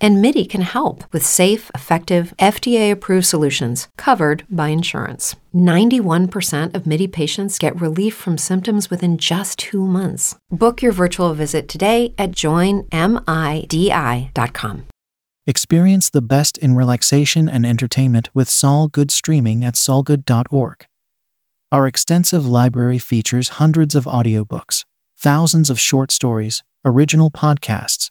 and Midi can help with safe, effective, FDA-approved solutions covered by insurance. 91% of Midi patients get relief from symptoms within just 2 months. Book your virtual visit today at joinmidi.com. Experience the best in relaxation and entertainment with Solgood Streaming at solgood.org. Our extensive library features hundreds of audiobooks, thousands of short stories, original podcasts,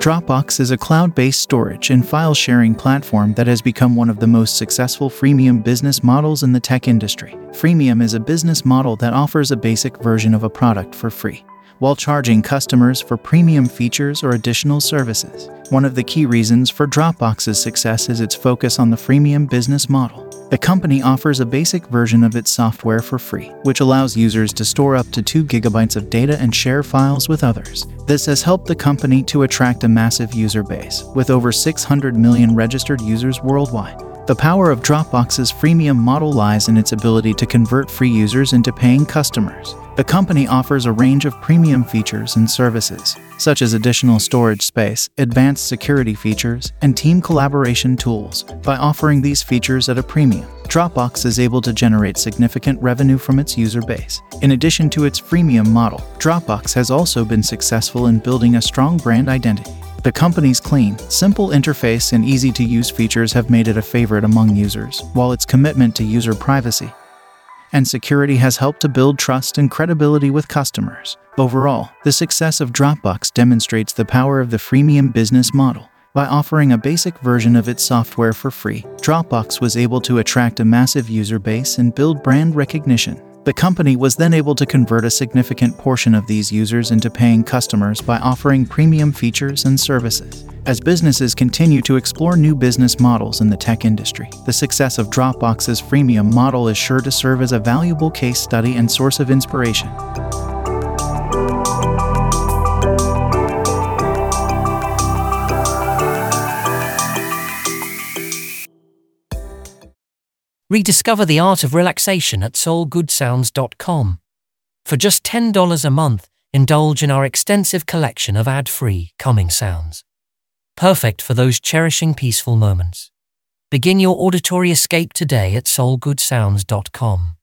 Dropbox is a cloud-based storage and file-sharing platform that has become one of the most successful freemium business models in the tech industry. Freemium is a business model that offers a basic version of a product for free, while charging customers for premium features or additional services. One of the key reasons for Dropbox's success is its focus on the freemium business model. The company offers a basic version of its software for free, which allows users to store up to 2 gigabytes of data and share files with others. This has helped the company to attract a massive user base, with over 600 million registered users worldwide. The power of Dropbox's freemium model lies in its ability to convert free users into paying customers. The company offers a range of premium features and services, such as additional storage space, advanced security features, and team collaboration tools. By offering these features at a premium, Dropbox is able to generate significant revenue from its user base. In addition to its freemium model, Dropbox has also been successful in building a strong brand identity. The company's clean, simple interface and easy-to-use features have made it a favorite among users, while its commitment to user privacy and security has helped to build trust and credibility with customers. Overall, the success of Dropbox demonstrates the power of the freemium business model. By offering a basic version of its software for free, Dropbox was able to attract a massive user base and build brand recognition. The company was then able to convert a significant portion of these users into paying customers by offering premium features and services. As businesses continue to explore new business models in the tech industry, the success of Dropbox's freemium model is sure to serve as a valuable case study and source of inspiration. Rediscover the art of relaxation at solgoodsounds.com. For just $10 a month, indulge in our extensive collection of ad-free, calming sounds, perfect for those cherishing peaceful moments. Begin your auditory escape today at solgoodsounds.com.